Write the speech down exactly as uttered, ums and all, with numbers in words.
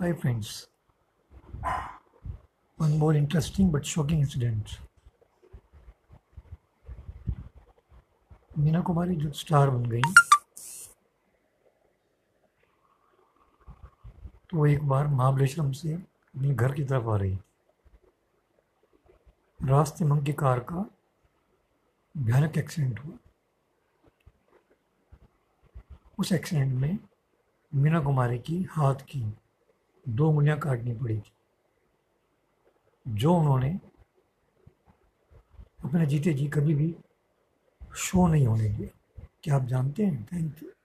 Hi friends, one more interesting but shocking incident. Meena Kumari जो star बन गई तो वो एक बार महाबलेश्वर से अपने घर की तरफ आ रही, रास्ते में उनकी कार का भयानक एक्सीडेंट हुआ। उस एक्सीडेंट में मीना कुमारी की हाथ की दो उंगलियां काटनी पड़ी थी, जो उन्होंने अपने जीते जी कभी भी शो नहीं होने दिया। क्या आप जानते हैं? Thank you.